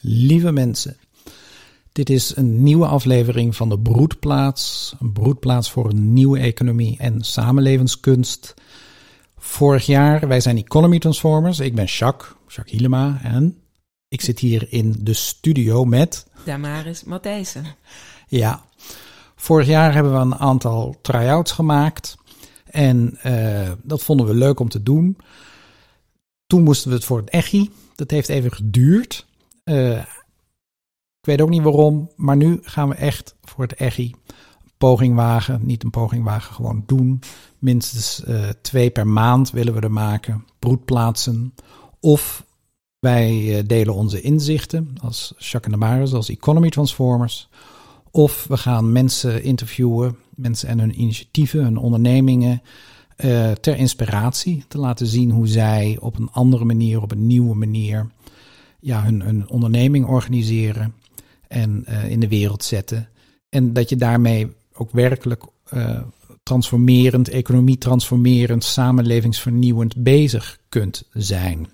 Lieve mensen, dit is een nieuwe aflevering van de Broedplaats. Een broedplaats voor een nieuwe economie en samenlevenskunst. Vorig jaar, wij zijn Economy Transformers. Ik ben Jacques Hielema en ik zit hier in de studio met... Damaris Matthijsen. Ja, vorig jaar hebben we een aantal try-outs gemaakt en dat vonden we leuk om te doen. Toen moesten we het voor het echi. Dat heeft even geduurd. Ik weet ook niet waarom, maar nu gaan we echt voor het echi. Gewoon doen. Minstens 2 per maand willen we er maken, broedplaatsen. Of wij delen onze inzichten als Jacques en Damaris, als Economy Transformers. Of we gaan mensen interviewen, mensen en hun initiatieven, hun ondernemingen, ter inspiratie. Te laten zien hoe zij op een andere manier, op een nieuwe manier, ja, hun onderneming organiseren en in de wereld zetten. En dat je daarmee ook werkelijk transformerend, economie transformerend, samenlevingsvernieuwend bezig kunt zijn.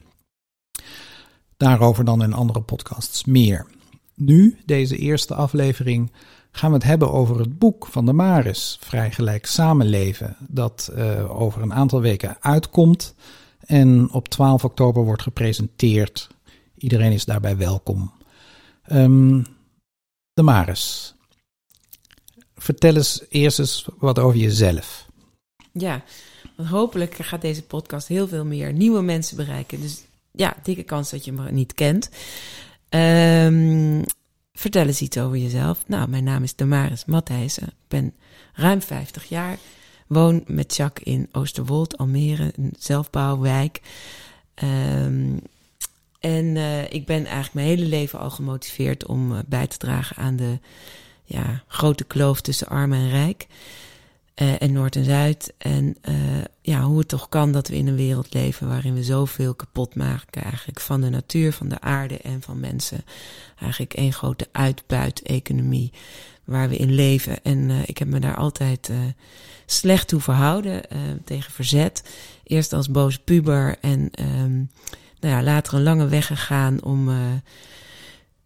Daarover dan in andere podcasts meer. Nu, deze eerste aflevering, gaan we het hebben over het boek van Damaris, Vrij Gelijk Samenleven, dat over een aantal weken uitkomt en op 12 oktober wordt gepresenteerd. Iedereen is daarbij welkom. Damaris, vertel eens eerst eens wat over jezelf. Ja, want hopelijk gaat deze podcast heel veel meer nieuwe mensen bereiken. Dus ja, dikke kans dat je me niet kent. Vertel eens iets over jezelf. Nou, mijn naam is Damaris Matthijsen. Ik ben ruim 50 jaar. Woon met Jacques in Oosterwold, Almere, een zelfbouwwijk. Ik ben eigenlijk mijn hele leven al gemotiveerd om bij te dragen aan de grote kloof tussen arm en rijk. En Noord en Zuid. En hoe het toch kan dat we in een wereld leven waarin we zoveel kapot maken eigenlijk van de natuur, van de aarde en van mensen. Eigenlijk één grote uitbuiteconomie waar we in leven. En ik heb me daar altijd slecht toe verhouden, tegen verzet. Eerst als boze puber en later een lange weg gegaan om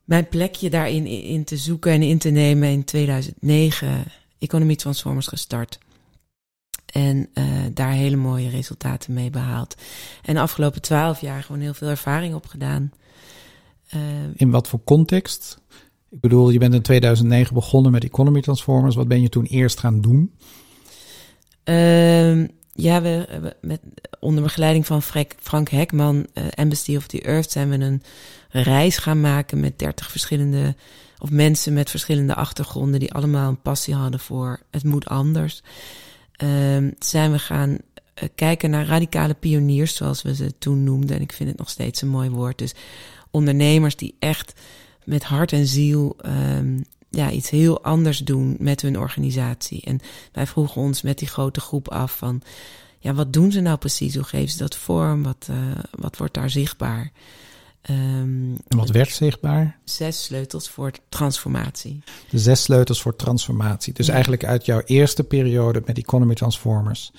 mijn plekje daarin in te zoeken en in te nemen. In 2009... Economy Transformers gestart. En daar hele mooie resultaten mee behaald. En de afgelopen 12 jaar gewoon heel veel ervaring op gedaan. In wat voor context? Ik bedoel, je bent in 2009 begonnen met Economy Transformers. Wat ben je toen eerst gaan doen? Onder begeleiding van Frank Hekman, Embassy of the Earth, zijn we een reis gaan maken met 30 verschillende... of mensen met verschillende achtergronden die allemaal een passie hadden voor het moet anders. Zijn we gaan kijken naar radicale pioniers, zoals we ze toen noemden. En ik vind het nog steeds een mooi woord. Dus ondernemers die echt met hart en ziel iets heel anders doen met hun organisatie. En wij vroegen ons met die grote groep af van, ja, wat doen ze nou precies? Hoe geven ze dat vorm? Wat wordt daar zichtbaar? En wat werd zichtbaar? 6 sleutels voor transformatie. De 6 sleutels voor transformatie. Dus eigenlijk uit jouw eerste periode met Economy Transformers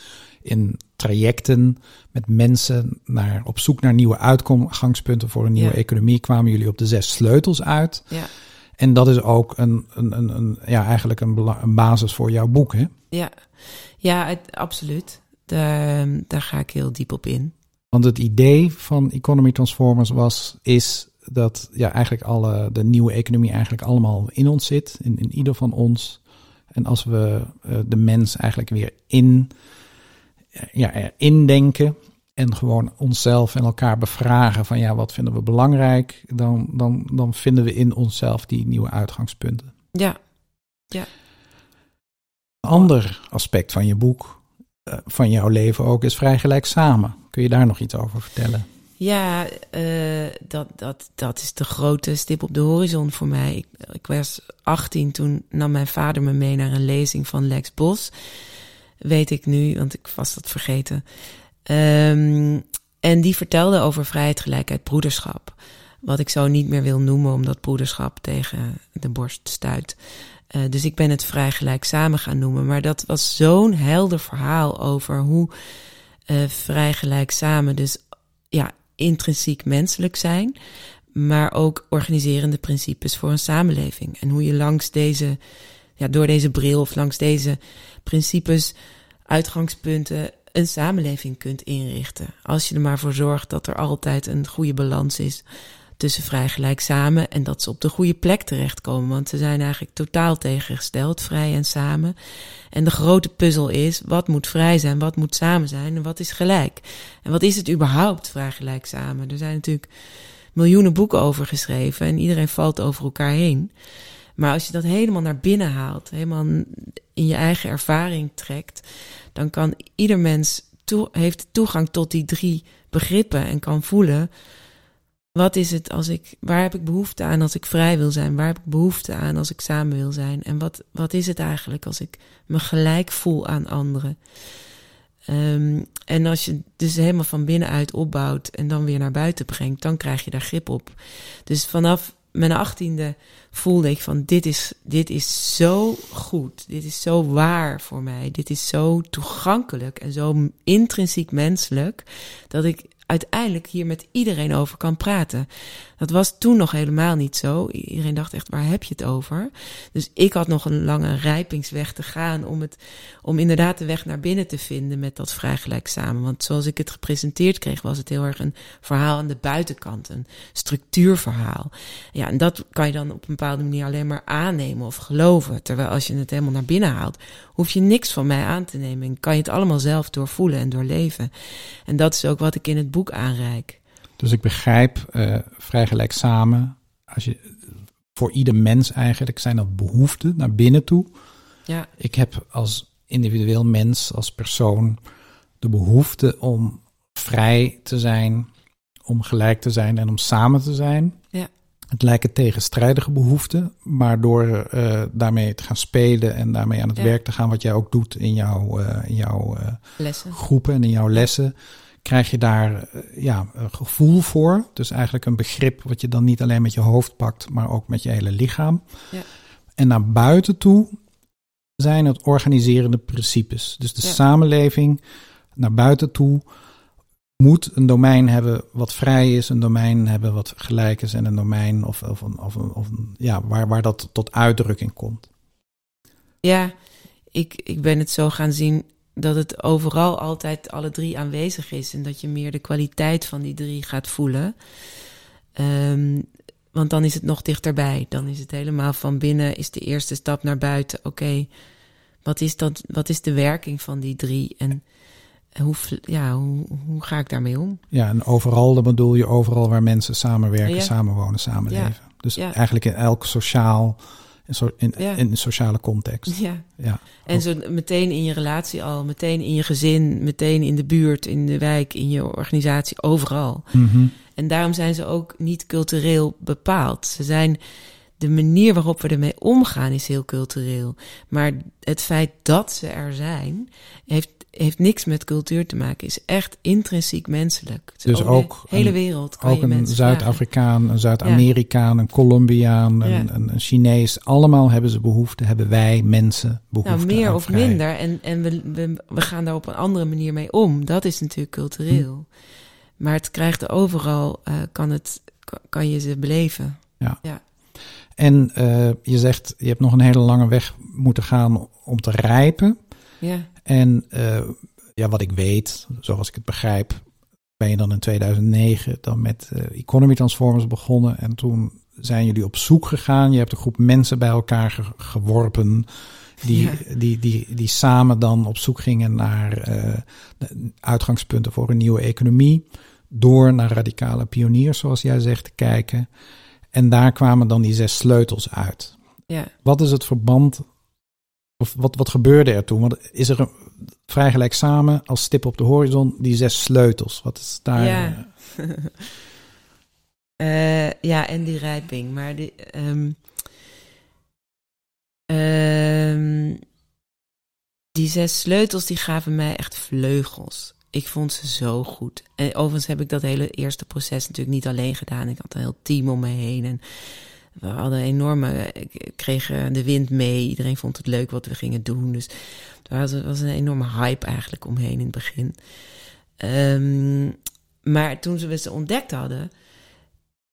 in trajecten met mensen op zoek naar nieuwe uitgangspunten voor een nieuwe economie kwamen jullie op de 6 sleutels uit. Ja. En dat is ook een basis voor jouw boek, hè? Ja, absoluut. Daar ga ik heel diep op in. Want het idee van Economy Transformers is dat eigenlijk de nieuwe economie eigenlijk allemaal in ons zit, in ieder van ons. En als we de mens eigenlijk weer indenken en gewoon onszelf en elkaar bevragen van wat vinden we belangrijk, dan vinden we in onszelf die nieuwe uitgangspunten. Ja. Een ander aspect van je boek, van jouw leven ook, is Vrij Gelijk Samen. Kun je daar nog iets over vertellen? Ja, dat is de grote stip op de horizon voor mij. Ik was 18, toen nam mijn vader me mee naar een lezing van Lex Bos. Weet ik nu, want ik was dat vergeten. En die vertelde over vrijheid, gelijkheid, broederschap. Wat ik zo niet meer wil noemen, omdat broederschap tegen de borst stuit. Dus ik ben het Vrij Gelijk Samen gaan noemen. Maar dat was zo'n helder verhaal over hoe vrij gelijk samen dus intrinsiek menselijk zijn. maar ook organiserende principes voor een samenleving. En hoe je langs deze, ja, door deze bril of langs deze principes, uitgangspunten, een samenleving kunt inrichten. Als je er maar voor zorgt dat er altijd een goede balans is tussen vrij, gelijk, samen en dat ze op de goede plek terechtkomen. Want ze zijn eigenlijk totaal tegengesteld, vrij en samen. En de grote puzzel is, wat moet vrij zijn, wat moet samen zijn en wat is gelijk? En wat is het überhaupt, vrij, gelijk, samen? Er zijn natuurlijk miljoenen boeken over geschreven en iedereen valt over elkaar heen. Maar als je dat helemaal naar binnen haalt, helemaal in je eigen ervaring trekt, dan kan ieder mens heeft toegang tot die drie begrippen en kan voelen, wat is het waar heb ik behoefte aan als ik vrij wil zijn? Waar heb ik behoefte aan als ik samen wil zijn? En wat is het eigenlijk als ik me gelijk voel aan anderen? En als je dus helemaal van binnenuit opbouwt en dan weer naar buiten brengt, dan krijg je daar grip op. Dus vanaf mijn 18e voelde ik van dit is zo goed, dit is zo waar voor mij, dit is zo toegankelijk en zo intrinsiek menselijk, dat ik uiteindelijk hier met iedereen over kan praten. Dat was toen nog helemaal niet zo. Iedereen dacht echt, waar heb je het over? Dus ik had nog een lange rijpingsweg te gaan om inderdaad de weg naar binnen te vinden met dat vrij, gelijk, samen. Want zoals ik het gepresenteerd kreeg, was het heel erg een verhaal aan de buitenkant. Een structuurverhaal. Ja, en dat kan je dan op een bepaalde manier alleen maar aannemen of geloven. Terwijl als je het helemaal naar binnen haalt, hoef je niks van mij aan te nemen. En kan je het allemaal zelf doorvoelen en doorleven. En dat is ook wat ik in het boek aanreik. Dus ik begrijp, vrij, gelijk, samen, voor ieder mens eigenlijk zijn dat behoeften naar binnen toe. Ja. Ik heb als individueel mens, als persoon, de behoefte om vrij te zijn, om gelijk te zijn en om samen te zijn. Ja. Het lijken tegenstrijdige behoeften, maar door daarmee te gaan spelen en daarmee aan het werk te gaan, wat jij ook doet in jouw groepen en in jouw lessen, krijg je daar een gevoel voor. Dus eigenlijk een begrip wat je dan niet alleen met je hoofd pakt, maar ook met je hele lichaam. Ja. En naar buiten toe zijn het organiserende principes. Dus de samenleving naar buiten toe moet een domein hebben wat vrij is, een domein hebben wat gelijk is en een domein waar dat tot uitdrukking komt. Ja, ik ben het zo gaan zien, dat het overal altijd alle drie aanwezig is en dat je meer de kwaliteit van die drie gaat voelen. Want dan is het nog dichterbij. Dan is het helemaal van binnen, is de eerste stap naar buiten. Oké, wat is dat? Wat is de werking van die drie? En hoe ga ik daarmee om? Ja, en overal, dan bedoel je overal waar mensen samenwerken, samenwonen, samenleven. Ja. Dus eigenlijk in elk sociaal, in een sociale context. Ja. Ja. En zo meteen in je relatie al, meteen in je gezin, meteen in de buurt, in de wijk, in je organisatie, overal. Mm-hmm. En daarom zijn ze ook niet cultureel bepaald. De manier waarop we ermee omgaan is heel cultureel. Maar het feit dat ze er zijn, heeft niks met cultuur te maken. Is echt intrinsiek menselijk. Dus ook de hele wereld kan ook je een Zuid-Afrikaan, een Zuid-Amerikaan, een Colombiaan, een Chinees. Allemaal hebben ze behoefte, hebben wij mensen behoefte. Nou, meer of minder. En we gaan daar op een andere manier mee om. Dat is natuurlijk cultureel. Hm. Maar het krijgt overal, kan je ze beleven. Ja. En je zegt, je hebt nog een hele lange weg moeten gaan om te rijpen. Ja. En wat ik weet, zoals ik het begrijp, ben je dan in 2009 dan met Economy Transformers begonnen. En toen zijn jullie op zoek gegaan. Je hebt een groep mensen bij elkaar geworpen die samen dan op zoek gingen naar uitgangspunten voor een nieuwe economie. Door naar radicale pioniers, zoals jij zegt, te kijken. En daar kwamen dan die 6 sleutels uit. Ja. Wat is het verband? Of wat gebeurde er toen? Want is er vrij, gelijk, samen als stip op de horizon die 6 sleutels? Wat is daar? Ja, en die rijping. Maar die, die 6 sleutels die gaven mij echt vleugels. Ik vond ze zo goed. En overigens heb ik dat hele eerste proces natuurlijk niet alleen gedaan. Ik had een heel team om me heen en we hadden ik kreeg de wind mee. Iedereen vond het leuk wat we gingen doen. Dus er was een enorme hype eigenlijk omheen in het begin. Maar toen we ze ontdekt hadden,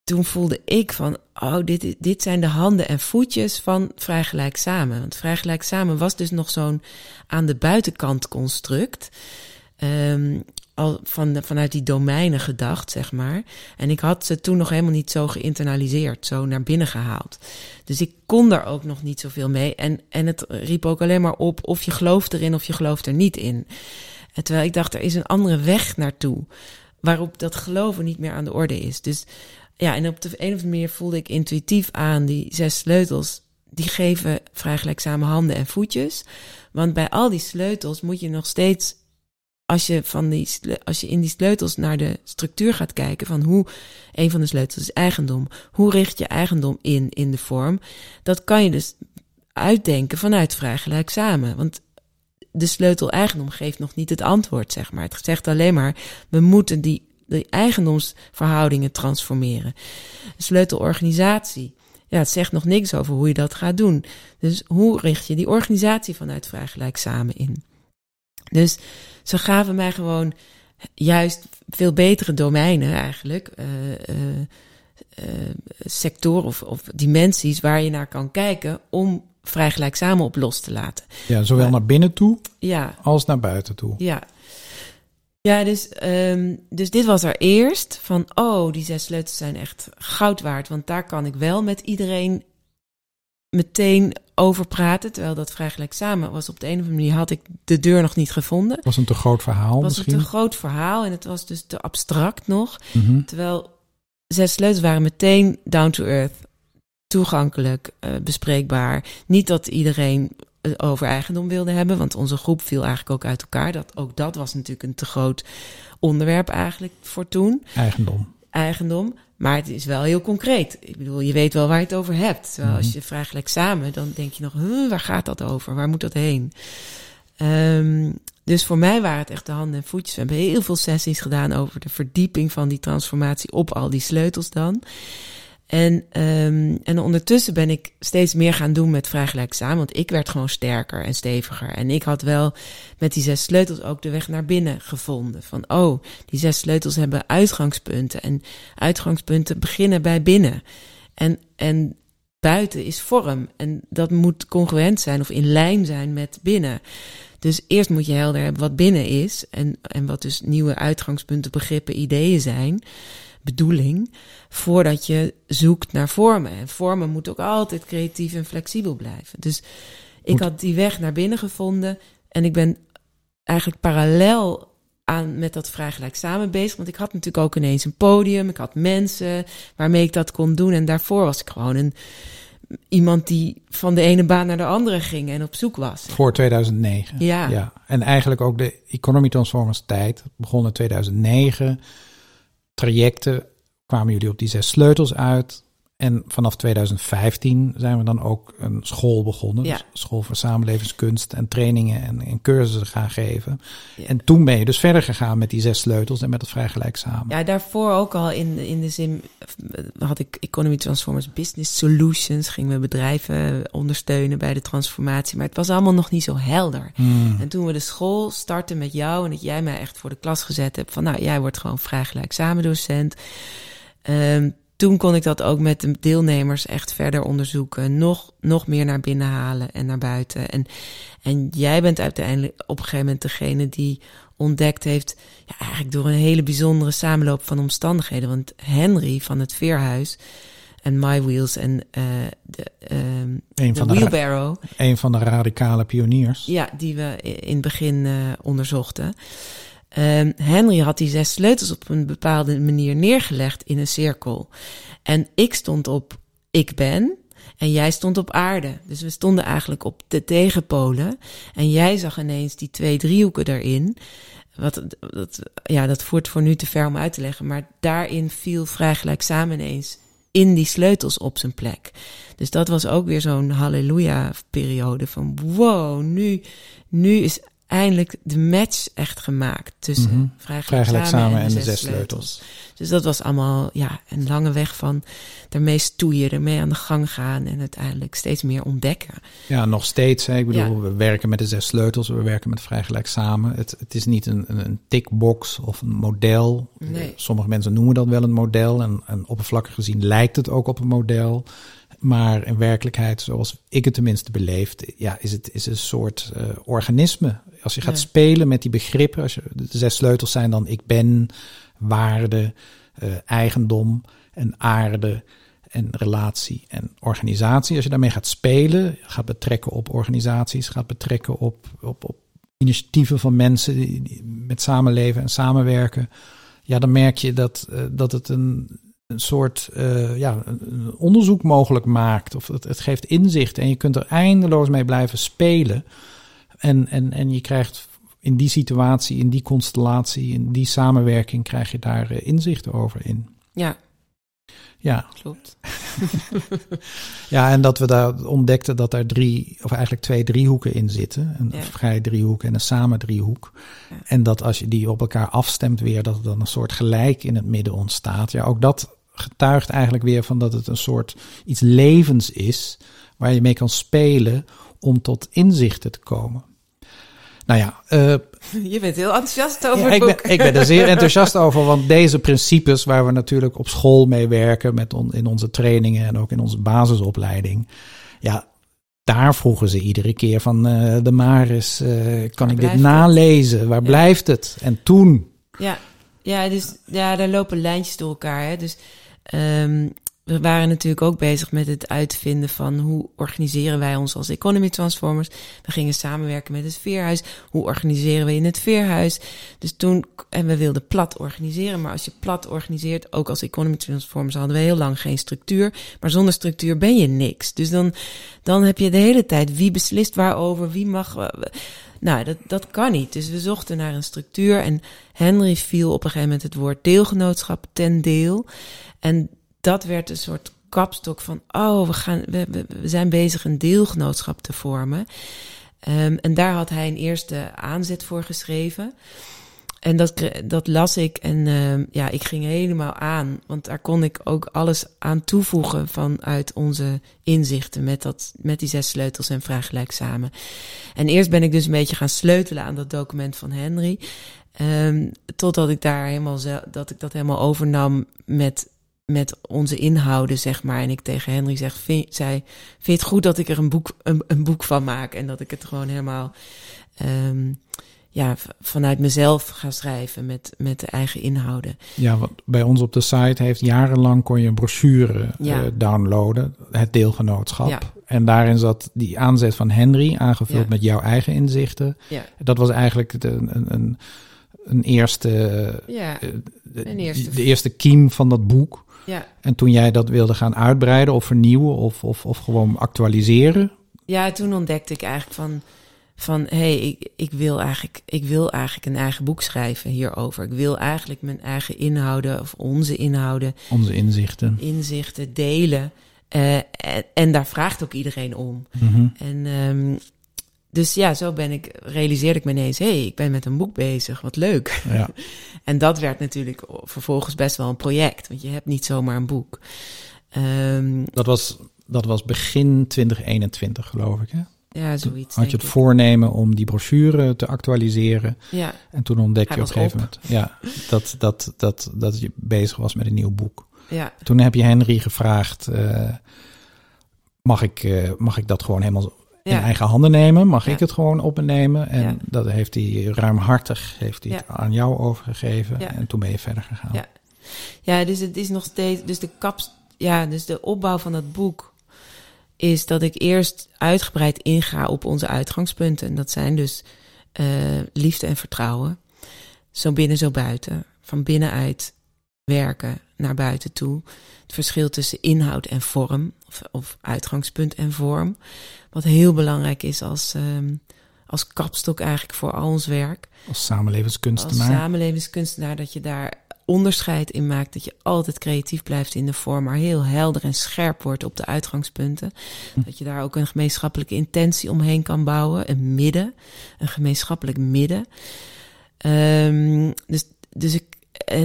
toen voelde ik van, oh, dit zijn de handen en voetjes van Vrij Gelijk Samen. Want Vrij Gelijk Samen was dus nog zo'n aan de buitenkant construct. Vanuit die domeinen gedacht, zeg maar. En ik had ze toen nog helemaal niet zo geïnternaliseerd, zo naar binnen gehaald. Dus ik kon daar ook nog niet zoveel mee. En het riep ook alleen maar op of je gelooft erin of je gelooft er niet in. En terwijl ik dacht, er is een andere weg naartoe, waarop dat geloven niet meer aan de orde is. Dus ja, en op de een of andere manier voelde ik intuïtief aan die 6 sleutels. Die geven Vrij Gelijk Samen handen en voetjes. Want bij al die sleutels moet je nog steeds, als je in die sleutels naar de structuur gaat kijken, van hoe, een van de sleutels is eigendom. Hoe richt je eigendom in de vorm? Dat kan je dus uitdenken vanuit Vrij Gelijk Samen. Want de sleutel eigendom geeft nog niet het antwoord, zeg maar. Het zegt alleen maar, we moeten die eigendomsverhoudingen transformeren. Sleutelorganisatie. Ja, het zegt nog niks over hoe je dat gaat doen. Dus hoe richt je die organisatie vanuit Vrij Gelijk Samen in? Dus ze gaven mij gewoon juist veel betere domeinen eigenlijk. Sectoren of dimensies waar je naar kan kijken om Vrij Gelijk Samen op los te laten. Ja, zowel naar binnen toe als naar buiten toe. Ja. Ja, dus dit was er eerst van, oh, die 6 sleutels zijn echt goud waard. Want daar kan ik wel met iedereen meteen over praten. Terwijl dat Vrij Gelijk Samen was. Op de een of andere manier had ik de deur nog niet gevonden. Was een te groot verhaal misschien? Het was een te groot verhaal en het was dus te abstract nog. Mm-hmm. Terwijl 6 sleutels waren meteen down to earth, toegankelijk, bespreekbaar. Niet dat iedereen over eigendom wilde hebben, want onze groep viel eigenlijk ook uit elkaar. Dat was natuurlijk een te groot onderwerp eigenlijk voor toen. Eigendom. Maar het is wel heel concreet. Ik bedoel, je weet wel waar je het over hebt. Terwijl als je Vrij Gelijk Samen, dan denk je nog, waar gaat dat over? Waar moet dat heen? Dus voor mij waren het echt de handen en voetjes. We hebben heel veel sessies gedaan over de verdieping van die transformatie op al die sleutels dan. En ondertussen ben ik steeds meer gaan doen met Vrij Gelijk Samen. Want ik werd gewoon sterker en steviger. En ik had wel met die 6 sleutels ook de weg naar binnen gevonden. Van, oh, die 6 sleutels hebben uitgangspunten. En uitgangspunten beginnen bij binnen. En buiten is vorm. En dat moet congruent zijn of in lijn zijn met binnen. Dus eerst moet je helder hebben wat binnen is. En wat dus nieuwe uitgangspunten, begrippen, ideeën zijn. Bedoeling, voordat je zoekt naar vormen. En vormen moet ook altijd creatief en flexibel blijven. Dus ik had die weg naar binnen gevonden en ik ben eigenlijk parallel aan met dat Vrij Gelijk Samen bezig. Want ik had natuurlijk ook ineens een podium, ik had mensen waarmee ik dat kon doen. En daarvoor was ik gewoon iemand die van de ene baan naar de andere ging en op zoek was. Voor 2009. Ja. En eigenlijk ook de Economy Transformers tijd. Het begon in 2009... Trajecten kwamen jullie op die 6 sleutels uit. En vanaf 2015 zijn we dan ook een school begonnen. Ja. Dus School voor Samenlevingskunst en trainingen en cursussen gaan geven. Ja. En toen ben je dus verder gegaan met die 6 sleutels en met het Vrij Gelijk Samen. Ja, daarvoor ook al in de zin had ik Economy Transformers Business Solutions. Gingen we bedrijven ondersteunen bij de transformatie. Maar het was allemaal nog niet zo helder. En toen we de school starten met jou en dat jij mij echt voor de klas gezet hebt. Van nou, jij wordt gewoon Vrij Gelijk Samen docent. Toen kon ik dat ook met de deelnemers echt verder onderzoeken. Nog meer naar binnen halen en naar buiten. En jij bent uiteindelijk op een gegeven moment degene die ontdekt heeft, ja, eigenlijk door een hele bijzondere samenloop van omstandigheden. Want Henry van het Veerhuis en My Wheels en de Wheelbarrow. Een van de radicale pioniers. Ja, die we in het begin onderzochten. Henry had die 6 sleutels op een bepaalde manier neergelegd in een cirkel. En ik stond op ik ben en jij stond op aarde. Dus we stonden eigenlijk op de tegenpolen. En jij zag ineens die 2 driehoeken daarin. Dat voert voor nu te ver om uit te leggen. Maar daarin viel Vrij Gelijk Samen ineens in die sleutels op zijn plek. Dus dat was ook weer zo'n halleluja-periode van wow, nu is eindelijk de match echt gemaakt tussen Vrij Gelijk Samen en de zes sleutels. Dus dat was allemaal een lange weg van ermee stoeien, ermee aan de gang gaan en uiteindelijk steeds meer ontdekken. Ja, nog steeds. Hè. Ik bedoel, we werken met de zes sleutels, we werken met Vrij Gelijk Samen. Het is niet een tickbox of een model. Nee. Sommige mensen noemen dat wel een model en oppervlakkig gezien lijkt het ook op een model. Maar in werkelijkheid, zoals ik het tenminste beleefd, is een soort organisme. Als je gaat spelen met die begrippen, de zes sleutels zijn dan ik ben, waarde, eigendom en aarde en relatie en organisatie. Als je daarmee gaat spelen, gaat betrekken op organisaties, gaat betrekken op initiatieven van mensen die met samenleven en samenwerken. Ja, dan merk je dat het een soort een onderzoek mogelijk maakt. Of het geeft inzicht. En je kunt er eindeloos mee blijven spelen. En je krijgt in die situatie, in die constellatie, in die samenwerking krijg je daar inzichten over in. Ja. Klopt. En dat we daar ontdekten dat daar twee driehoeken in zitten. Een vrij driehoek en een samen driehoek. Ja. En dat als je die op elkaar afstemt weer, dat er dan een soort gelijk in het midden ontstaat. Ja, ook dat getuigt eigenlijk weer van dat het een soort iets levens is, waar je mee kan spelen om tot inzichten te komen. Nou ja. Je bent heel enthousiast over het boek. Ik ben er zeer enthousiast over, want deze principes waar we natuurlijk op school mee werken, in onze trainingen en ook in onze basisopleiding, daar vroegen ze iedere keer van Damaris, kan ik dit nalezen? Waar blijft het? En toen? Dus daar lopen lijntjes door elkaar. Hè? Dus we waren natuurlijk ook bezig met het uitvinden van hoe organiseren wij ons als Economy Transformers. We gingen samenwerken met het Veerhuis. Hoe organiseren we in het Veerhuis? Dus toen, en we wilden plat organiseren. Maar als je plat organiseert, ook als Economy Transformers hadden we heel lang geen structuur. Maar zonder structuur ben je niks. Dus dan heb je de hele tijd wie beslist waarover, wie mag. Nou, dat kan niet. Dus we zochten naar een structuur. En Henry viel op een gegeven moment het woord deelgenootschap ten deel. En dat werd een soort kapstok van, we zijn bezig een deelgenootschap te vormen. En daar had hij een eerste aanzet voor geschreven. En dat las ik en ik ging helemaal aan. Want daar kon ik ook alles aan toevoegen vanuit onze inzichten met die zes sleutels en Vrij Gelijk Samen. En eerst ben ik dus een beetje gaan sleutelen aan dat document van Henry. Totdat ik dat helemaal overnam met onze inhouden, zeg maar. En ik tegen Henry vind je het goed dat ik er een boek van maak? En dat ik het gewoon helemaal vanuit mezelf ga schrijven met de eigen inhouden. Ja, want bij ons op de site heeft jarenlang kon je een brochure downloaden, het deelgenootschap. Ja. En daarin zat die aanzet van Henry, aangevuld met jouw eigen inzichten. Ja. Dat was eigenlijk de eerste kiem van dat boek. Ja. En toen jij dat wilde gaan uitbreiden of vernieuwen of gewoon actualiseren? Ja, toen ontdekte ik eigenlijk ik wil eigenlijk een eigen boek schrijven hierover. Ik wil eigenlijk mijn eigen inhouden of onze inhouden. Onze inzichten delen. En daar vraagt ook iedereen om. Mm-hmm. En dus zo realiseerde ik me ineens, ik ben met een boek bezig, wat leuk. Ja. En dat werd natuurlijk vervolgens best wel een project, want je hebt niet zomaar een boek. Dat was begin 2021, geloof ik, hè? Ja, zoiets. Had je het voornemen om die brochure te actualiseren. Ja. En toen ontdekte je op een gegeven moment dat je bezig was met een nieuw boek. Ja. Toen heb je Henry gevraagd, mag ik dat gewoon helemaal in eigen handen nemen, mag ik het gewoon opnemen? En dat heeft hij ruimhartig het aan jou overgegeven. Ja. En toen ben je verder gegaan. Ja. Dus het is nog steeds. Dus dus de opbouw van dat boek is dat ik eerst uitgebreid inga op onze uitgangspunten. En dat zijn dus liefde en vertrouwen. Zo binnen, zo buiten. Van binnenuit werken naar buiten toe. Het verschil tussen inhoud en vorm. Of uitgangspunt en vorm. Wat heel belangrijk is als kapstok eigenlijk voor al ons werk. Als samenlevingskunstenaar. Dat je daar onderscheid in maakt, dat je altijd creatief blijft in de vorm, maar heel helder en scherp wordt op de uitgangspunten. Dat je daar ook een gemeenschappelijke intentie omheen kan bouwen, een gemeenschappelijk midden. En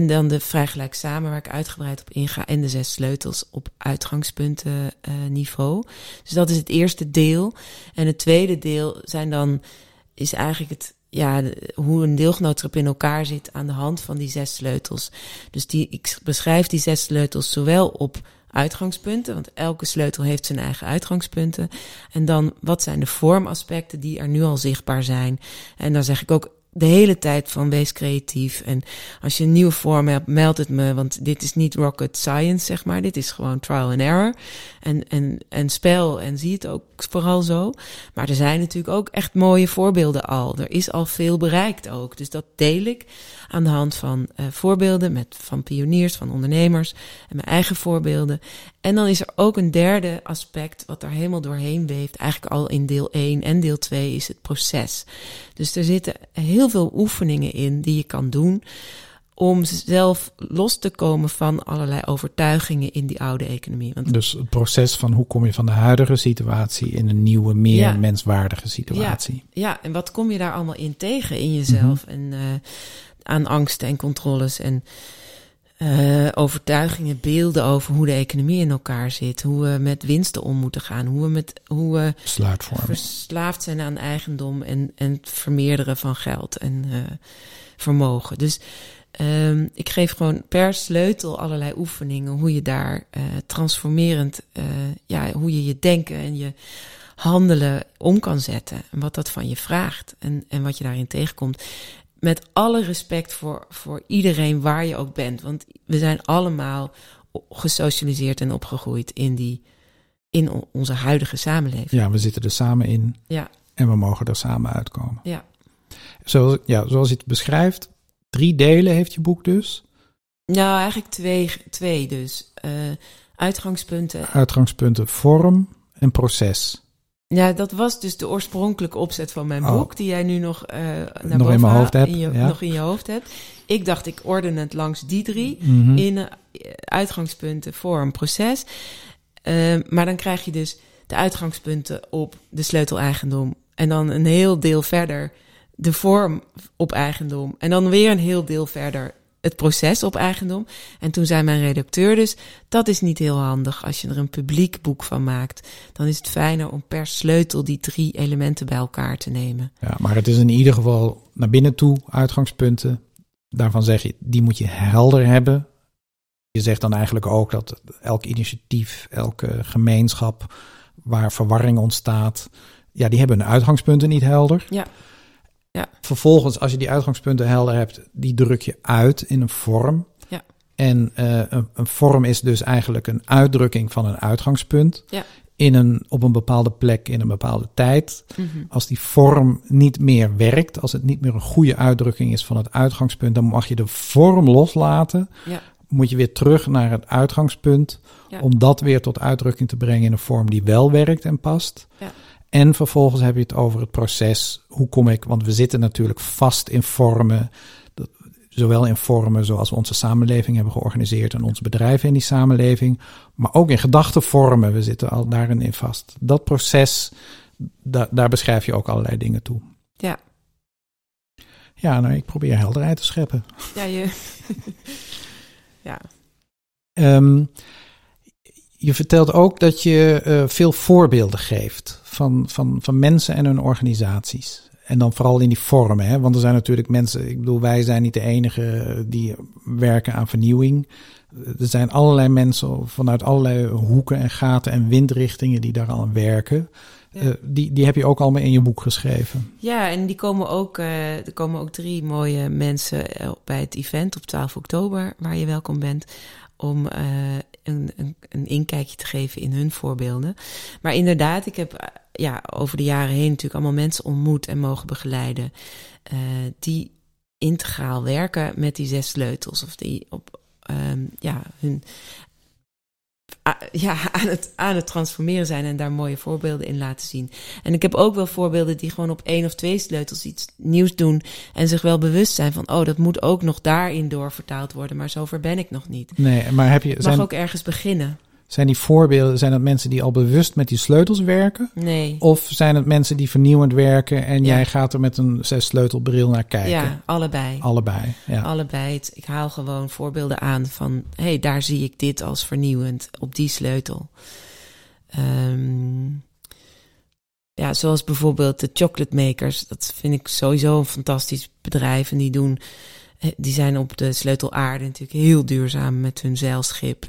dan de Vrij Gelijk Samen, waar ik uitgebreid op inga, en de 6 sleutels op uitgangspuntenniveau. Dus dat is het eerste deel. En het tweede deel is eigenlijk hoe een deelgenootschap in elkaar zit aan de hand van die 6 sleutels. Dus ik beschrijf die 6 sleutels zowel op uitgangspunten, want elke sleutel heeft zijn eigen uitgangspunten. En dan, wat zijn de vormaspecten die er nu al zichtbaar zijn? En dan zeg ik ook de hele tijd van wees creatief. En als je een nieuwe vorm hebt, meld het me. Want dit is niet rocket science, zeg maar. Dit is gewoon trial and error. En spel. En zie het ook vooral zo. Maar er zijn natuurlijk ook echt mooie voorbeelden al. Er is al veel bereikt ook. Dus dat deel ik aan de hand van voorbeelden. Van pioniers, van ondernemers. En mijn eigen voorbeelden. En dan is er ook een derde aspect wat daar helemaal doorheen weeft. Eigenlijk al in deel 1 en deel 2 is het proces. Dus er zitten heel veel oefeningen in die je kan doen om zelf los te komen van allerlei overtuigingen in die oude economie. Dus het proces van hoe kom je van de huidige situatie in een nieuwe, meer menswaardige situatie. Ja, en wat kom je daar allemaal in tegen in jezelf? Mm-hmm. En aan angsten en controles en overtuigingen, beelden over hoe de economie in elkaar zit, hoe we met winsten om moeten gaan, hoe we verslaafd zijn aan eigendom en het vermeerderen van geld en vermogen. Dus ik geef gewoon per sleutel allerlei oefeningen hoe je daar transformerend, hoe je je denken en je handelen om kan zetten en wat dat van je vraagt en wat je daarin tegenkomt. Met alle respect voor iedereen waar je ook bent. Want we zijn allemaal gesocialiseerd en opgegroeid in onze huidige samenleving. Ja, we zitten er samen in. Ja. En we mogen er samen uitkomen. Ja. Zoals je het beschrijft, 3 delen heeft je boek dus. Nou, eigenlijk 2 dus. Uitgangspunten. Uitgangspunten, vorm en proces. Ja, dat was dus de oorspronkelijke opzet van mijn boek, die jij nu nog in mijn hoofd hebt. Nog in je hoofd hebt. Ik dacht, ik orden het langs die 3 in uitgangspunten voor een proces. Maar dan krijg je dus de uitgangspunten op de sleutel-eigendom. En dan een heel deel verder de vorm op eigendom. En dan weer een heel deel verder het proces op eigendom. En toen zei mijn redacteur dus, dat is niet heel handig als je er een publiek boek van maakt. Dan is het fijner om per sleutel die 3 elementen bij elkaar te nemen. Ja, maar het is in ieder geval naar binnen toe uitgangspunten. Daarvan zeg je, die moet je helder hebben. Je zegt dan eigenlijk ook dat elk initiatief, elke gemeenschap waar verwarring ontstaat, ja, die hebben hun uitgangspunten niet helder. Ja. Ja. Vervolgens, als je die uitgangspunten helder hebt, die druk je uit in een vorm. Ja. En een vorm is dus eigenlijk een uitdrukking van een uitgangspunt. Ja. Op een bepaalde plek, in een bepaalde tijd. Mm-hmm. Als die vorm niet meer werkt, als het niet meer een goede uitdrukking is van het uitgangspunt, dan mag je de vorm loslaten. Ja. Moet je weer terug naar het uitgangspunt. Ja. Om dat weer tot uitdrukking te brengen in een vorm die wel werkt en past. Ja. En vervolgens heb je het over het proces. Hoe kom ik, want we zitten natuurlijk vast in vormen. Zowel in vormen zoals we onze samenleving hebben georganiseerd en onze bedrijven in die samenleving. Maar ook in gedachtenvormen, we zitten al daarin in vast. Dat proces, daar beschrijf je ook allerlei dingen toe. Ja. Ja, nou, ik probeer helderheid te scheppen. Ja, ja. Je vertelt ook dat je veel voorbeelden geeft van mensen en hun organisaties. En dan vooral in die vormen, hè? Want er zijn natuurlijk mensen, ik bedoel, wij zijn niet de enige die werken aan vernieuwing. Er zijn allerlei mensen vanuit allerlei hoeken en gaten en windrichtingen die daar al aan werken. Ja. Die heb je ook allemaal in je boek geschreven. Ja, en er komen ook 3 mooie mensen bij het event op 12 oktober, waar je welkom bent, om een inkijkje te geven in hun voorbeelden. Maar inderdaad, ik heb over de jaren heen natuurlijk allemaal mensen ontmoet en mogen begeleiden die integraal werken met die 6 sleutels of die op hun aan het transformeren zijn en daar mooie voorbeelden in laten zien. En ik heb ook wel voorbeelden die gewoon op 1 of 2 sleutels iets nieuws doen en zich wel bewust zijn van, oh, dat moet ook nog daarin doorvertaald worden, maar zover ben ik nog niet. Nee, maar mag ook ergens beginnen. Zijn die voorbeelden, zijn dat mensen die al bewust met die sleutels werken? Nee. Of zijn het mensen die vernieuwend werken en jij gaat er met een 6-sleutelbril naar kijken? Ja, allebei. Allebei, ja. Allebei. Ik haal gewoon voorbeelden aan van, hey, daar zie ik dit als vernieuwend op die sleutel. Ja, zoals bijvoorbeeld de Chocolate Makers. Dat vind ik sowieso een fantastisch bedrijf en die zijn op de sleutel aarde natuurlijk heel duurzaam met hun zeilschip.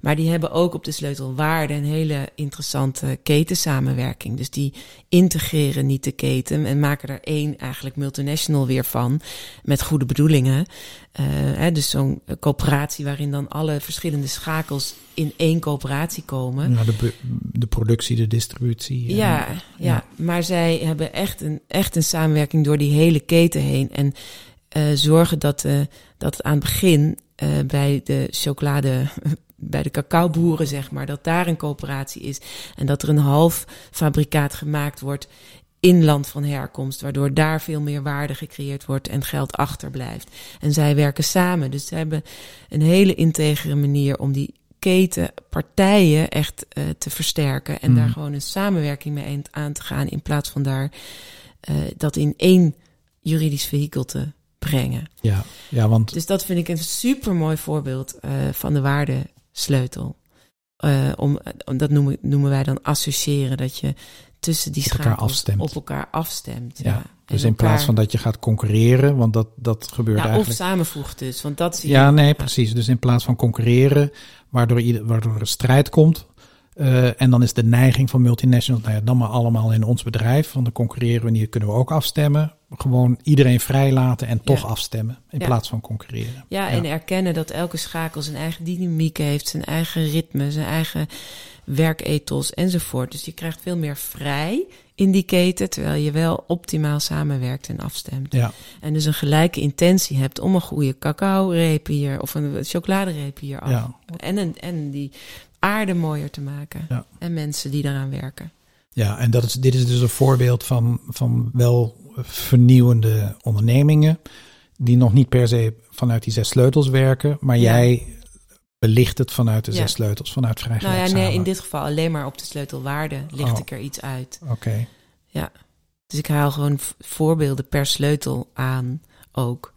Maar die hebben ook op de sleutel waarde een hele interessante ketensamenwerking. Dus die integreren niet de keten en maken er 1 eigenlijk multinational weer van. Met goede bedoelingen. Dus zo'n coöperatie waarin dan alle verschillende schakels in 1 coöperatie komen. Nou, de productie, de distributie. Ja, maar zij hebben echt een samenwerking door die hele keten heen. En zorgen dat aan het begin bij de cacaoboeren, zeg maar, dat daar een coöperatie is. En dat er een half fabrikaat gemaakt wordt in land van herkomst, waardoor daar veel meer waarde gecreëerd wordt en geld achterblijft. En zij werken samen, dus ze hebben een hele integere manier om die ketenpartijen echt te versterken en daar gewoon een samenwerking mee aan te gaan in plaats van daar dat in 1 juridisch vehikel te brengen. Ja, want... Dus dat vind ik een supermooi voorbeeld van de waardesleutel. Dat noemen wij dan associëren, dat je tussen die schakels op elkaar afstemt. Ja. Dus in plaats van dat je gaat concurreren, want dat gebeurt eigenlijk... Of samenvoegt dus, want dat zie je... Ja, nee, precies. Dus in plaats van concurreren, waardoor er strijd komt... en dan is de neiging van multinationals, dan maar allemaal in ons bedrijf. Want dan concurreren we niet, kunnen we ook afstemmen. Gewoon iedereen vrijlaten en toch afstemmen in plaats van concurreren. Ja, en erkennen dat elke schakel zijn eigen dynamiek heeft, zijn eigen ritme, zijn eigen werkethos enzovoort. Dus je krijgt veel meer vrij in die keten, terwijl je wel optimaal samenwerkt en afstemt. Ja. En dus een gelijke intentie hebt om een goede cacaoreep hier of een chocoladereep hier af. Ja. En die aarde mooier te maken en mensen die daaraan werken. Ja, en dit is dus een voorbeeld van wel vernieuwende ondernemingen die nog niet per se vanuit die 6 sleutels werken, maar jij belicht het vanuit de 6 sleutels, vanuit Vrij Gelijk Samen. Nee, in dit geval alleen maar op de sleutelwaarde licht ik er iets uit. Oké. Ja, dus ik haal gewoon voorbeelden per sleutel aan ook.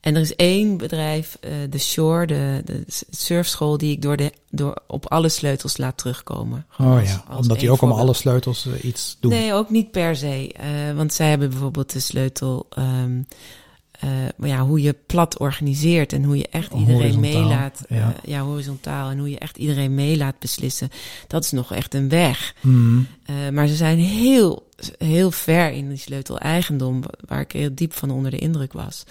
En er is 1 bedrijf, the Shore, de surfschool, die ik door op alle sleutels laat terugkomen. Omdat die ook om alle sleutels iets doen? Nee, ook niet per se. Want zij hebben bijvoorbeeld de sleutel hoe je plat organiseert en hoe je echt iedereen meelaat. Ja, horizontaal. En hoe je echt iedereen meelaat beslissen. Dat is nog echt een weg. Mm. Maar ze zijn heel, heel ver in die sleutel-eigendom, waar ik heel diep van onder de indruk was.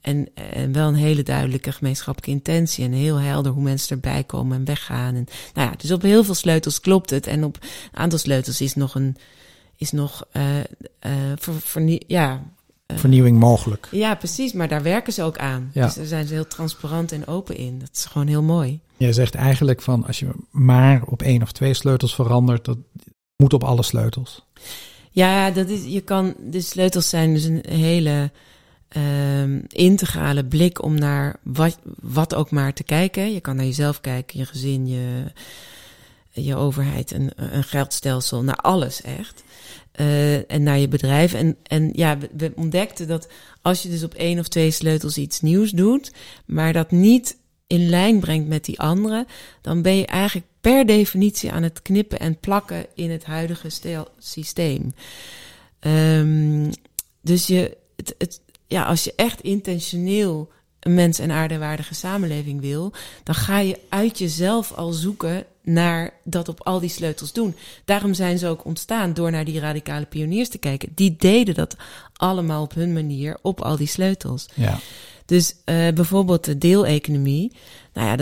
En wel een hele duidelijke gemeenschappelijke intentie. En heel helder hoe mensen erbij komen en weggaan. En, dus op heel veel sleutels klopt het. En op een aantal sleutels is nog vernieuwing mogelijk. Ja, precies. Maar daar werken ze ook aan. Ja. Dus daar zijn ze heel transparant en open in. Dat is gewoon heel mooi. Jij zegt eigenlijk van, als je maar op 1 of 2 sleutels verandert, dat moet op alle sleutels. Ja, de sleutels zijn dus een hele... integrale blik om naar wat ook maar te kijken. Je kan naar jezelf kijken, je gezin, je overheid, een geldstelsel, naar alles echt. En naar je bedrijf. We ontdekten dat als je dus op 1 of 2 sleutels iets nieuws doet, maar dat niet in lijn brengt met die andere, dan ben je eigenlijk per definitie aan het knippen en plakken in het huidige systeem. Als je echt intentioneel een mens- en aardewaardige samenleving wil, dan ga je uit jezelf al zoeken naar dat op al die sleutels doen. Daarom zijn ze ook ontstaan, door naar die radicale pioniers te kijken. Die deden dat allemaal op hun manier, op al die sleutels. Ja. Dus bijvoorbeeld de deeleconomie. Dan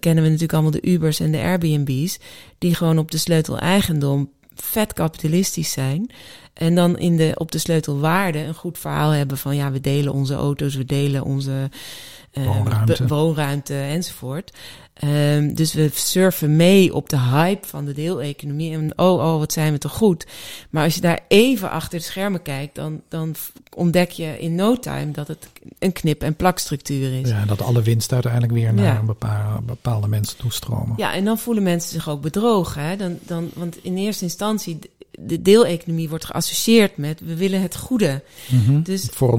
kennen we natuurlijk allemaal de Ubers en de Airbnbs, die gewoon op de sleutel eigendom vet kapitalistisch zijn. En dan op de sleutelwaarde een goed verhaal hebben van, we delen onze auto's, we delen onze woonruimte enzovoort. Dus we surfen mee op de hype van de deeleconomie. En wat zijn we toch goed. Maar als je daar even achter de schermen kijkt, dan ontdek je in no time dat het een knip- en plakstructuur is. Ja, dat alle winst uiteindelijk weer naar bepaalde mensen toestromen. Ja, en dan voelen mensen zich ook bedrogen. Hè? Want in eerste instantie, de deeleconomie wordt geassocieerd met we willen het goede. Mm-hmm. Dus voor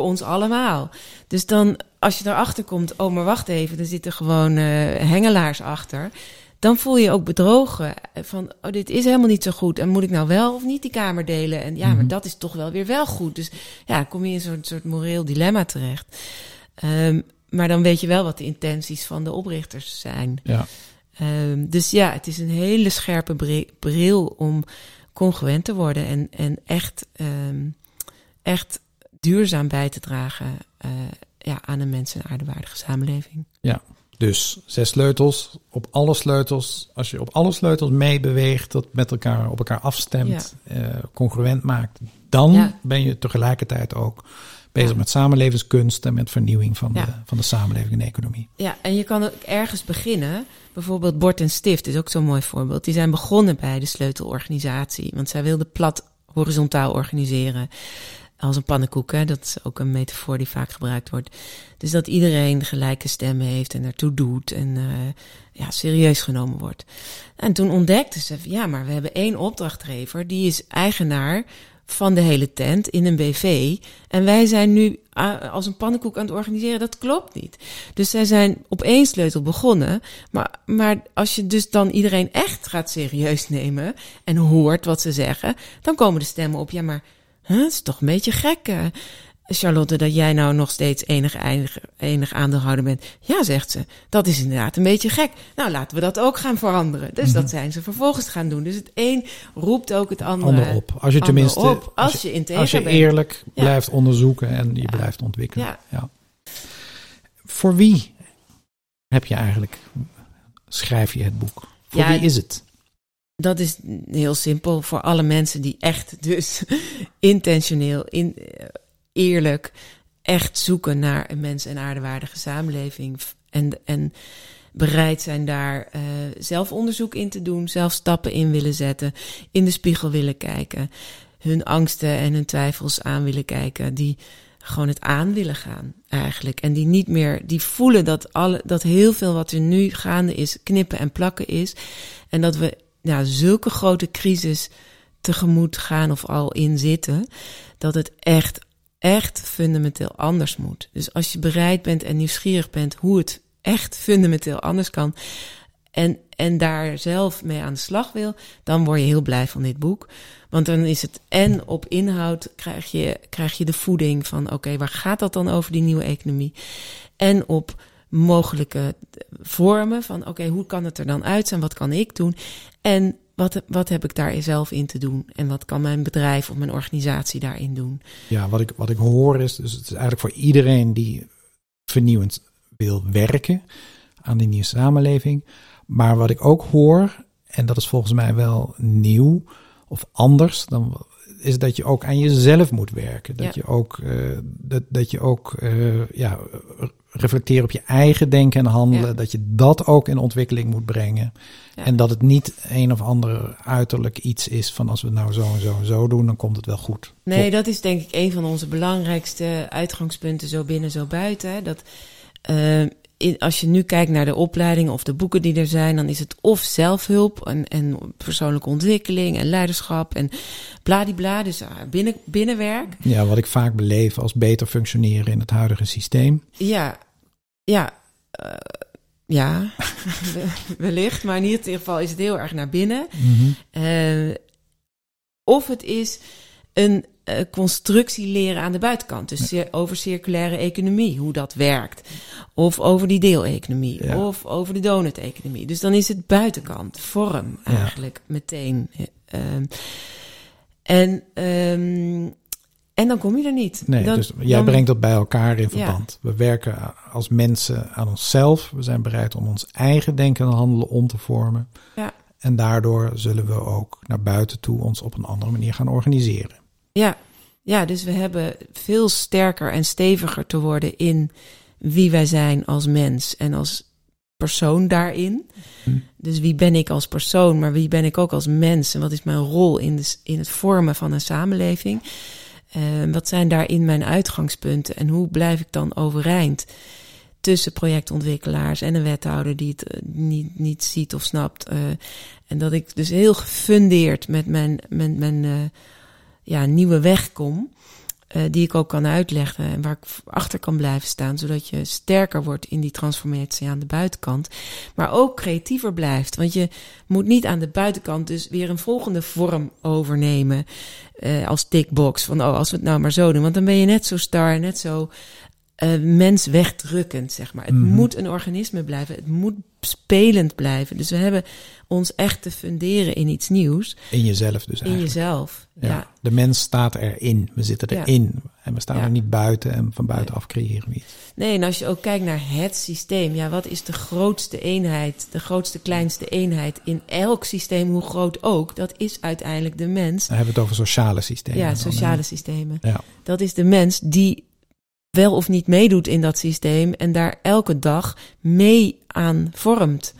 ons allemaal. Dus dan, als je daarachter komt, maar wacht even, er zitten gewoon hengelaars achter. Dan voel je ook bedrogen van, dit is helemaal niet zo goed. En moet ik nou wel of niet die kamer delen? En ja, mm-hmm. Maar dat is toch wel weer wel goed. Dus ja, kom je in zo'n soort moreel dilemma terecht. Maar dan weet je wel wat de intenties van de oprichters zijn. Ja. Dus ja, het is een hele scherpe bril om congruent te worden en echt duurzaam bij te dragen aan een mensen- en aardewaardige samenleving. Ja, dus 6 sleutels, als je op alle sleutels meebeweegt, dat met elkaar op elkaar afstemt, congruent maakt, dan ben je tegelijkertijd ook bezig met samenlevingskunst en met vernieuwing van de samenleving en de economie. Ja, en je kan ook ergens beginnen. Bijvoorbeeld Bord en Stift is ook zo'n mooi voorbeeld. Die zijn begonnen bij de sleutelorganisatie. Want zij wilden plat horizontaal organiseren. Als een pannenkoek, hè? Dat is ook een metafoor die vaak gebruikt wordt. Dus dat iedereen gelijke stemmen heeft en daartoe doet en serieus genomen wordt. En toen ontdekten ze, maar we hebben 1 opdrachtgever. Die is eigenaar van de hele tent in een BV. En wij zijn nu als een pannenkoek aan het organiseren. Dat klopt niet. Dus zij zijn op 1 sleutel begonnen. Maar als je dus dan iedereen echt gaat serieus nemen en hoort wat ze zeggen, dan komen de stemmen op. Ja, maar het is toch een beetje gek, Charlotte, dat jij nou nog steeds enig aandeelhouder bent. Ja, zegt ze, dat is inderdaad een beetje gek. Nou, laten we dat ook gaan veranderen. Dus dat zijn ze vervolgens gaan doen. Dus het een roept ook het andere op. Als je tenminste op, als je integer bent. Als je eerlijk blijft onderzoeken en je blijft ontwikkelen. Ja. Ja. Voor wie heb je eigenlijk, schrijf je het boek? Voor wie is het? Dat is heel simpel. Voor alle mensen die echt dus intentioneel, eerlijk, echt zoeken naar een mens- en aardewaardige samenleving. En bereid zijn daar zelf onderzoek in te doen, zelf stappen in willen zetten, in de spiegel willen kijken, hun angsten en hun twijfels aan willen kijken, die gewoon het aan willen gaan eigenlijk. En die niet meer, die voelen dat heel veel wat er nu gaande is, knippen en plakken is. En dat we zulke grote crisis tegemoet gaan of al in zitten, dat het echt fundamenteel anders moet. Dus als je bereid bent en nieuwsgierig bent hoe het echt fundamenteel anders kan en daar zelf mee aan de slag wil, dan word je heel blij van dit boek. Want dan is het op inhoud krijg je de voeding van oké, waar gaat dat dan over, die nieuwe economie? En op mogelijke vormen van hoe kan het er dan uit zijn? Wat kan ik doen? En wat heb ik daar zelf in te doen? En wat kan mijn bedrijf of mijn organisatie daarin doen? Ja, wat ik hoor is, dus het is eigenlijk voor iedereen die vernieuwend wil werken aan die nieuwe samenleving. Maar wat ik ook hoor, en dat is volgens mij wel nieuw of anders dan, is dat je ook aan jezelf moet werken. Dat je ook, reflecteren op je eigen denken en handelen. Ja. Dat je dat ook in ontwikkeling moet brengen. Ja. En dat het niet een of ander uiterlijk iets is van als we nou zo en zo en zo doen, dan komt het wel goed. Nee, dat is denk ik een van onze belangrijkste uitgangspunten, zo binnen, zo buiten. Hè? Dat als je nu kijkt naar de opleidingen of de boeken die er zijn, dan is het of zelfhulp en persoonlijke ontwikkeling en leiderschap en bladibla, dus binnenwerk. Ja, wat ik vaak beleef als beter functioneren in het huidige systeem. Ja, wellicht, maar in ieder geval is het heel erg naar binnen. Mm-hmm. Of het is een constructie leren aan de buitenkant. Dus over circulaire economie, hoe dat werkt. Of over die deeleconomie. Ja. Of over de donuteconomie. Dus dan is het buitenkant, vorm eigenlijk meteen. En dan kom je er niet. Nee, dus jij brengt dat bij elkaar in verband. Ja. We werken als mensen aan onszelf. We zijn bereid om ons eigen denken en handelen om te vormen. Ja. En daardoor zullen we ook naar buiten toe ons op een andere manier gaan organiseren. Ja, dus we hebben veel sterker en steviger te worden in wie wij zijn als mens en als persoon daarin. Dus wie ben ik als persoon, maar wie ben ik ook als mens? En wat is mijn rol in het vormen van een samenleving? Wat zijn daarin mijn uitgangspunten? En hoe blijf ik dan overeind tussen projectontwikkelaars en een wethouder die het niet ziet of snapt? En dat ik dus heel gefundeerd met mijn nieuwe weg kom, die ik ook kan uitleggen en waar ik achter kan blijven staan, zodat je sterker wordt in die transformatie aan de buitenkant, maar ook creatiever blijft. Want je moet niet aan de buitenkant dus weer een volgende vorm overnemen als tickbox. Van als we het nou maar zo doen, want dan ben je net zo star, net zo mens wegdrukkend, zeg maar. Het moet een organisme blijven, het moet spelend blijven. Dus we hebben ons echt te funderen in iets nieuws. In jezelf dus eigenlijk. In jezelf, ja. De mens staat erin, we zitten erin. Ja. En we staan er niet buiten en van buitenaf creëren we iets. Nee, en als je ook kijkt naar het systeem. Ja, wat is de grootste eenheid, de grootste kleinste eenheid in elk systeem, hoe groot ook? Dat is uiteindelijk de mens. Dan hebben we het over sociale systemen. Ja, sociale systemen. Ja. Dat is de mens die wel of niet meedoet in dat systeem en daar elke dag mee aan vormt.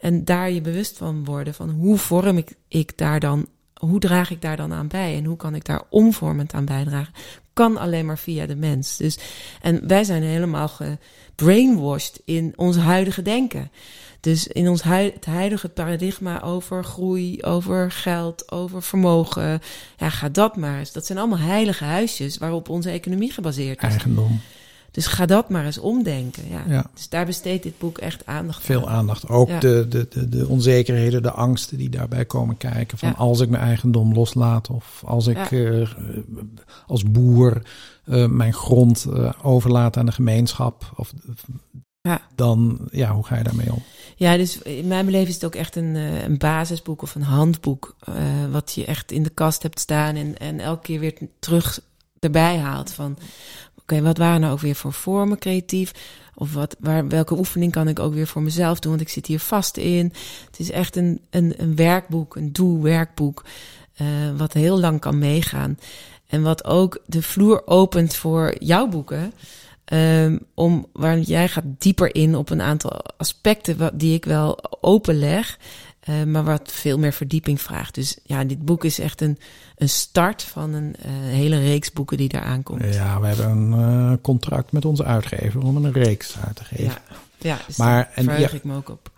En daar je bewust van worden van hoe vorm ik daar dan, hoe draag ik daar dan aan bij en hoe kan ik daar omvormend aan bijdragen, kan alleen maar via de mens. Dus, en wij zijn helemaal gebrainwashed in ons huidige denken. Dus in ons huidige paradigma over groei, over geld, over vermogen. Ja, ga dat maar eens. Dat zijn allemaal heilige huisjes waarop onze economie gebaseerd is. Eigendom. Dus ga dat maar eens omdenken. Ja. Ja. Dus daar besteedt dit boek echt aandacht aan. Veel aandacht. Ook de onzekerheden, de angsten die daarbij komen kijken. Van als ik mijn eigendom loslaat of als ik als boer mijn grond overlaat aan de gemeenschap. Of dan, hoe ga je daarmee om? Ja, dus in mijn beleving is het ook echt een basisboek of een handboek. Wat je echt in de kast hebt staan en elke keer weer terug erbij haalt. Van oké, wat waren nou ook weer voor vormen creatief? Of welke oefening kan ik ook weer voor mezelf doen? Want ik zit hier vast in. Het is echt een werkboek, een doelwerkboek. Wat heel lang kan meegaan. En wat ook de vloer opent voor jouw boeken. Waar jij gaat dieper in op een aantal aspecten die ik wel openleg, maar wat veel meer verdieping vraagt. Dus ja, dit boek is echt een start van een hele reeks boeken die daar aankomt. Ja, we hebben een contract met onze uitgever om een reeks uit te geven. Ja dus maar, daar verheug ik me ook op.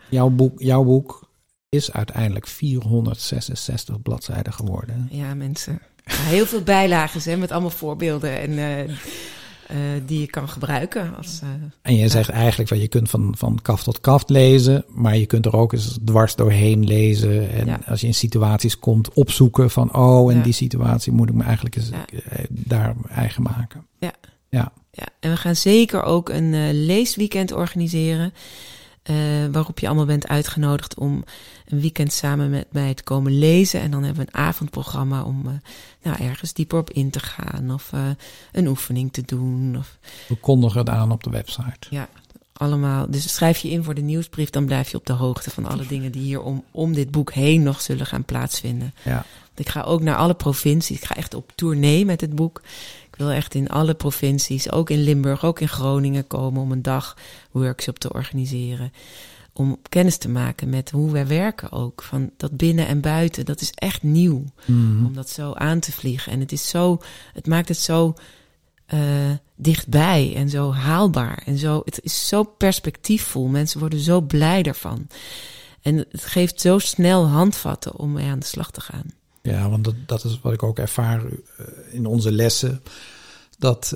Jouw boek is uiteindelijk 466 bladzijden geworden. Ja, mensen. Ja, heel veel bijlagen, hè, met allemaal voorbeelden en die je kan gebruiken. En je zegt eigenlijk, je kunt van kaf tot kaf lezen, maar je kunt er ook eens dwars doorheen lezen. En als je in situaties komt, opzoeken van die situatie moet ik me eigenlijk eens daar eigen maken. Ja. En we gaan zeker ook een leesweekend organiseren, waarop je allemaal bent uitgenodigd om een weekend samen met mij te komen lezen. En dan hebben we een avondprogramma om ergens dieper op in te gaan of een oefening te doen. We kondigen het aan op de website. Ja, allemaal. Dus schrijf je in voor de nieuwsbrief, dan blijf je op de hoogte van alle dingen die hier om dit boek heen nog zullen gaan plaatsvinden. Ja. Ik ga ook naar alle provincies. Ik ga echt op tournee met het boek. Ik wil echt in alle provincies, ook in Limburg, ook in Groningen komen om een dag workshop te organiseren. Om kennis te maken met hoe wij werken ook. Van dat binnen en buiten, dat is echt nieuw. Om dat zo aan te vliegen. En het maakt het zo dichtbij en zo haalbaar. En zo, het is zo perspectiefvol. Mensen worden zo blij ervan. En het geeft zo snel handvatten om mee aan de slag te gaan. Ja, want dat is wat ik ook ervaar in onze lessen. Dat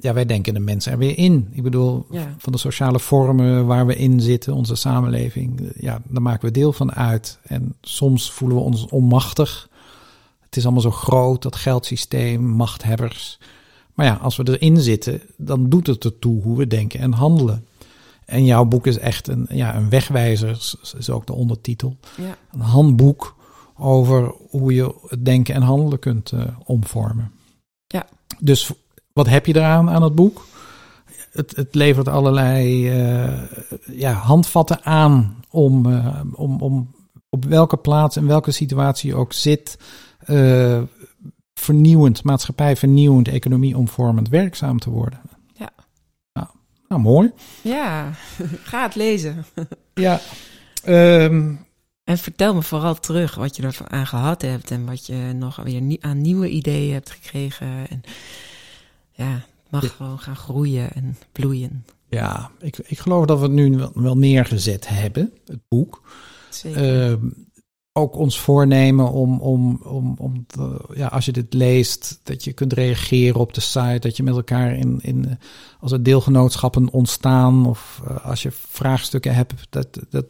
wij denken de mensen er weer in. Ik bedoel, van de sociale vormen waar we in zitten, onze samenleving, daar maken we deel van uit. En soms voelen we ons onmachtig. Het is allemaal zo groot, dat geldsysteem, machthebbers. Maar als we erin zitten, dan doet het ertoe hoe we denken en handelen. En jouw boek is echt een wegwijzer, is ook de ondertitel. Ja. Een handboek over hoe je het denken en handelen kunt omvormen. Ja. Dus wat heb je eraan aan het boek? Het levert allerlei handvatten aan om op welke plaats en welke situatie je ook zit, vernieuwend, maatschappij vernieuwend, economie omvormend werkzaam te worden. Nou, mooi. Ja, ga het lezen. Ja. En vertel me vooral terug wat je eraan gehad hebt en wat je nog weer aan nieuwe ideeën hebt gekregen. En ja, het mag gewoon gaan groeien en bloeien. Ja, ik geloof dat we het nu wel neergezet hebben, het boek. Zeker. Ook ons voornemen om als je dit leest, dat je kunt reageren op de site, dat je met elkaar als er deelgenootschappen ontstaan of als je vraagstukken hebt,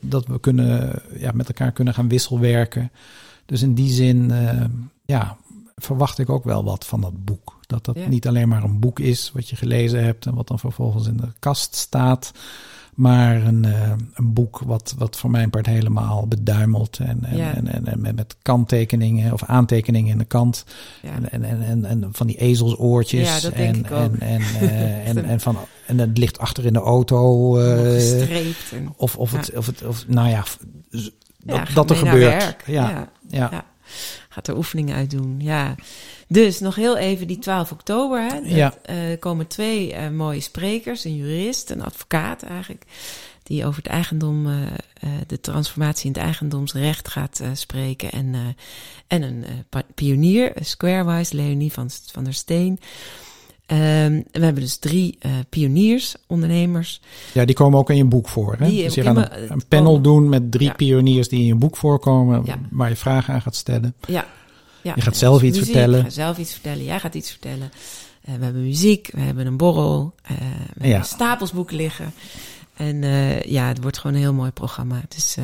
dat we kunnen, met elkaar kunnen gaan wisselwerken. Dus in die zin, verwacht ik ook wel wat van dat boek. Dat niet alleen maar een boek is wat je gelezen hebt en wat dan vervolgens in de kast staat, maar een boek wat voor mijn part helemaal beduimeld en met kanttekeningen of aantekeningen in de kant. Ja. En van die ezelsoortjes. Ja, dat denk ik ook. En het ligt achter in de auto. Gestreept. Dat er gebeurt. Ja. Gaat er oefeningen uit doen, ja. Dus nog heel even die 12 oktober. Hè? Er komen 2 mooie sprekers, een jurist, een advocaat eigenlijk, die over het eigendom, de transformatie in het eigendomsrecht gaat spreken. En een pionier, Squarewise, Leonie van der Steen. We hebben dus 3 pioniers, ondernemers. Ja, die komen ook in je boek voor. Hè? Dus je gaat een panel doen met 3 pioniers die in je boek voorkomen, waar je vragen aan gaat stellen. Ja. Ja, je gaat zelf iets vertellen. Ik ga zelf iets vertellen, jij gaat iets vertellen. We hebben muziek, we hebben een borrel, we hebben stapels boeken liggen. En het wordt gewoon een heel mooi programma. Dus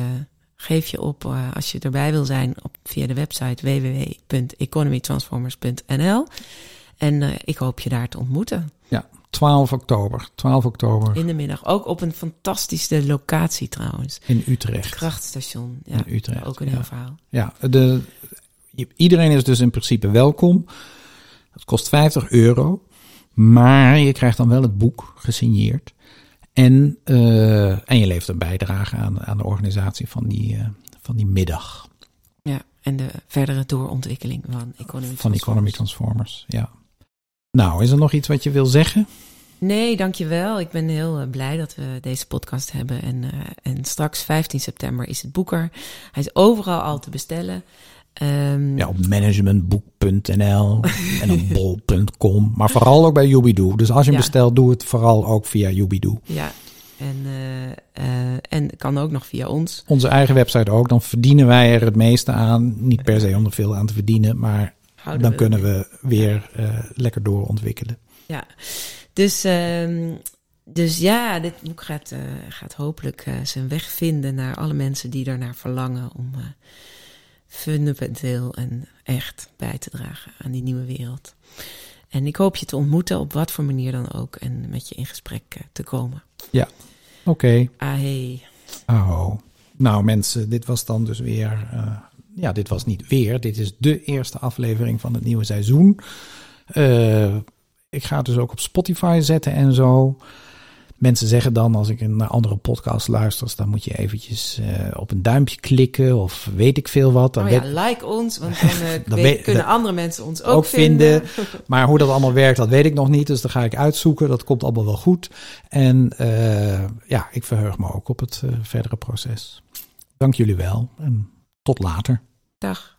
geef je op als je erbij wil zijn via de website www.economytransformers.nl. En ik hoop je daar te ontmoeten. Ja, 12 oktober. In de middag, ook op een fantastische locatie trouwens. In Utrecht. Het Krachtstation, ja. In Utrecht, ook een heel verhaal. Ja, iedereen is dus in principe welkom. Het kost €50. Maar je krijgt dan wel het boek gesigneerd. En je levert een bijdrage aan de organisatie van die middag. Ja, en de verdere doorontwikkeling van Economy Transformers, ja. Nou, is er nog iets wat je wil zeggen? Nee, dankjewel. Ik ben heel blij dat we deze podcast hebben. En straks 15 september is het boek er. Hij is overal al te bestellen. Op managementboek.nl en op bol.com. Maar vooral ook bij YouBeDo. Dus als je hem bestelt, doe het vooral ook via YouBeDo. Ja, en kan ook nog via ons. Onze eigen website ook. Dan verdienen wij er het meeste aan. Niet per se om er veel aan te verdienen, maar kunnen we weer lekker doorontwikkelen. Ja, dus dit boek gaat hopelijk zijn weg vinden naar alle mensen die daarnaar verlangen om fundamenteel en echt bij te dragen aan die nieuwe wereld. En ik hoop je te ontmoeten op wat voor manier dan ook en met je in gesprek te komen. Ja, oké. Ahé. Aho. Nou mensen, dit was dan dus weer... dit was niet weer. Dit is de eerste aflevering van het nieuwe seizoen. Ik ga het dus ook op Spotify zetten en zo. Mensen zeggen dan, als ik naar andere podcasts luister, dan moet je eventjes op een duimpje klikken of weet ik veel wat. Dan like ons, want dan kunnen andere mensen ons ook vinden. Maar hoe dat allemaal werkt, dat weet ik nog niet. Dus dan ga ik uitzoeken. Dat komt allemaal wel goed. En ik verheug me ook op het verdere proces. Dank jullie wel en tot later. Dag.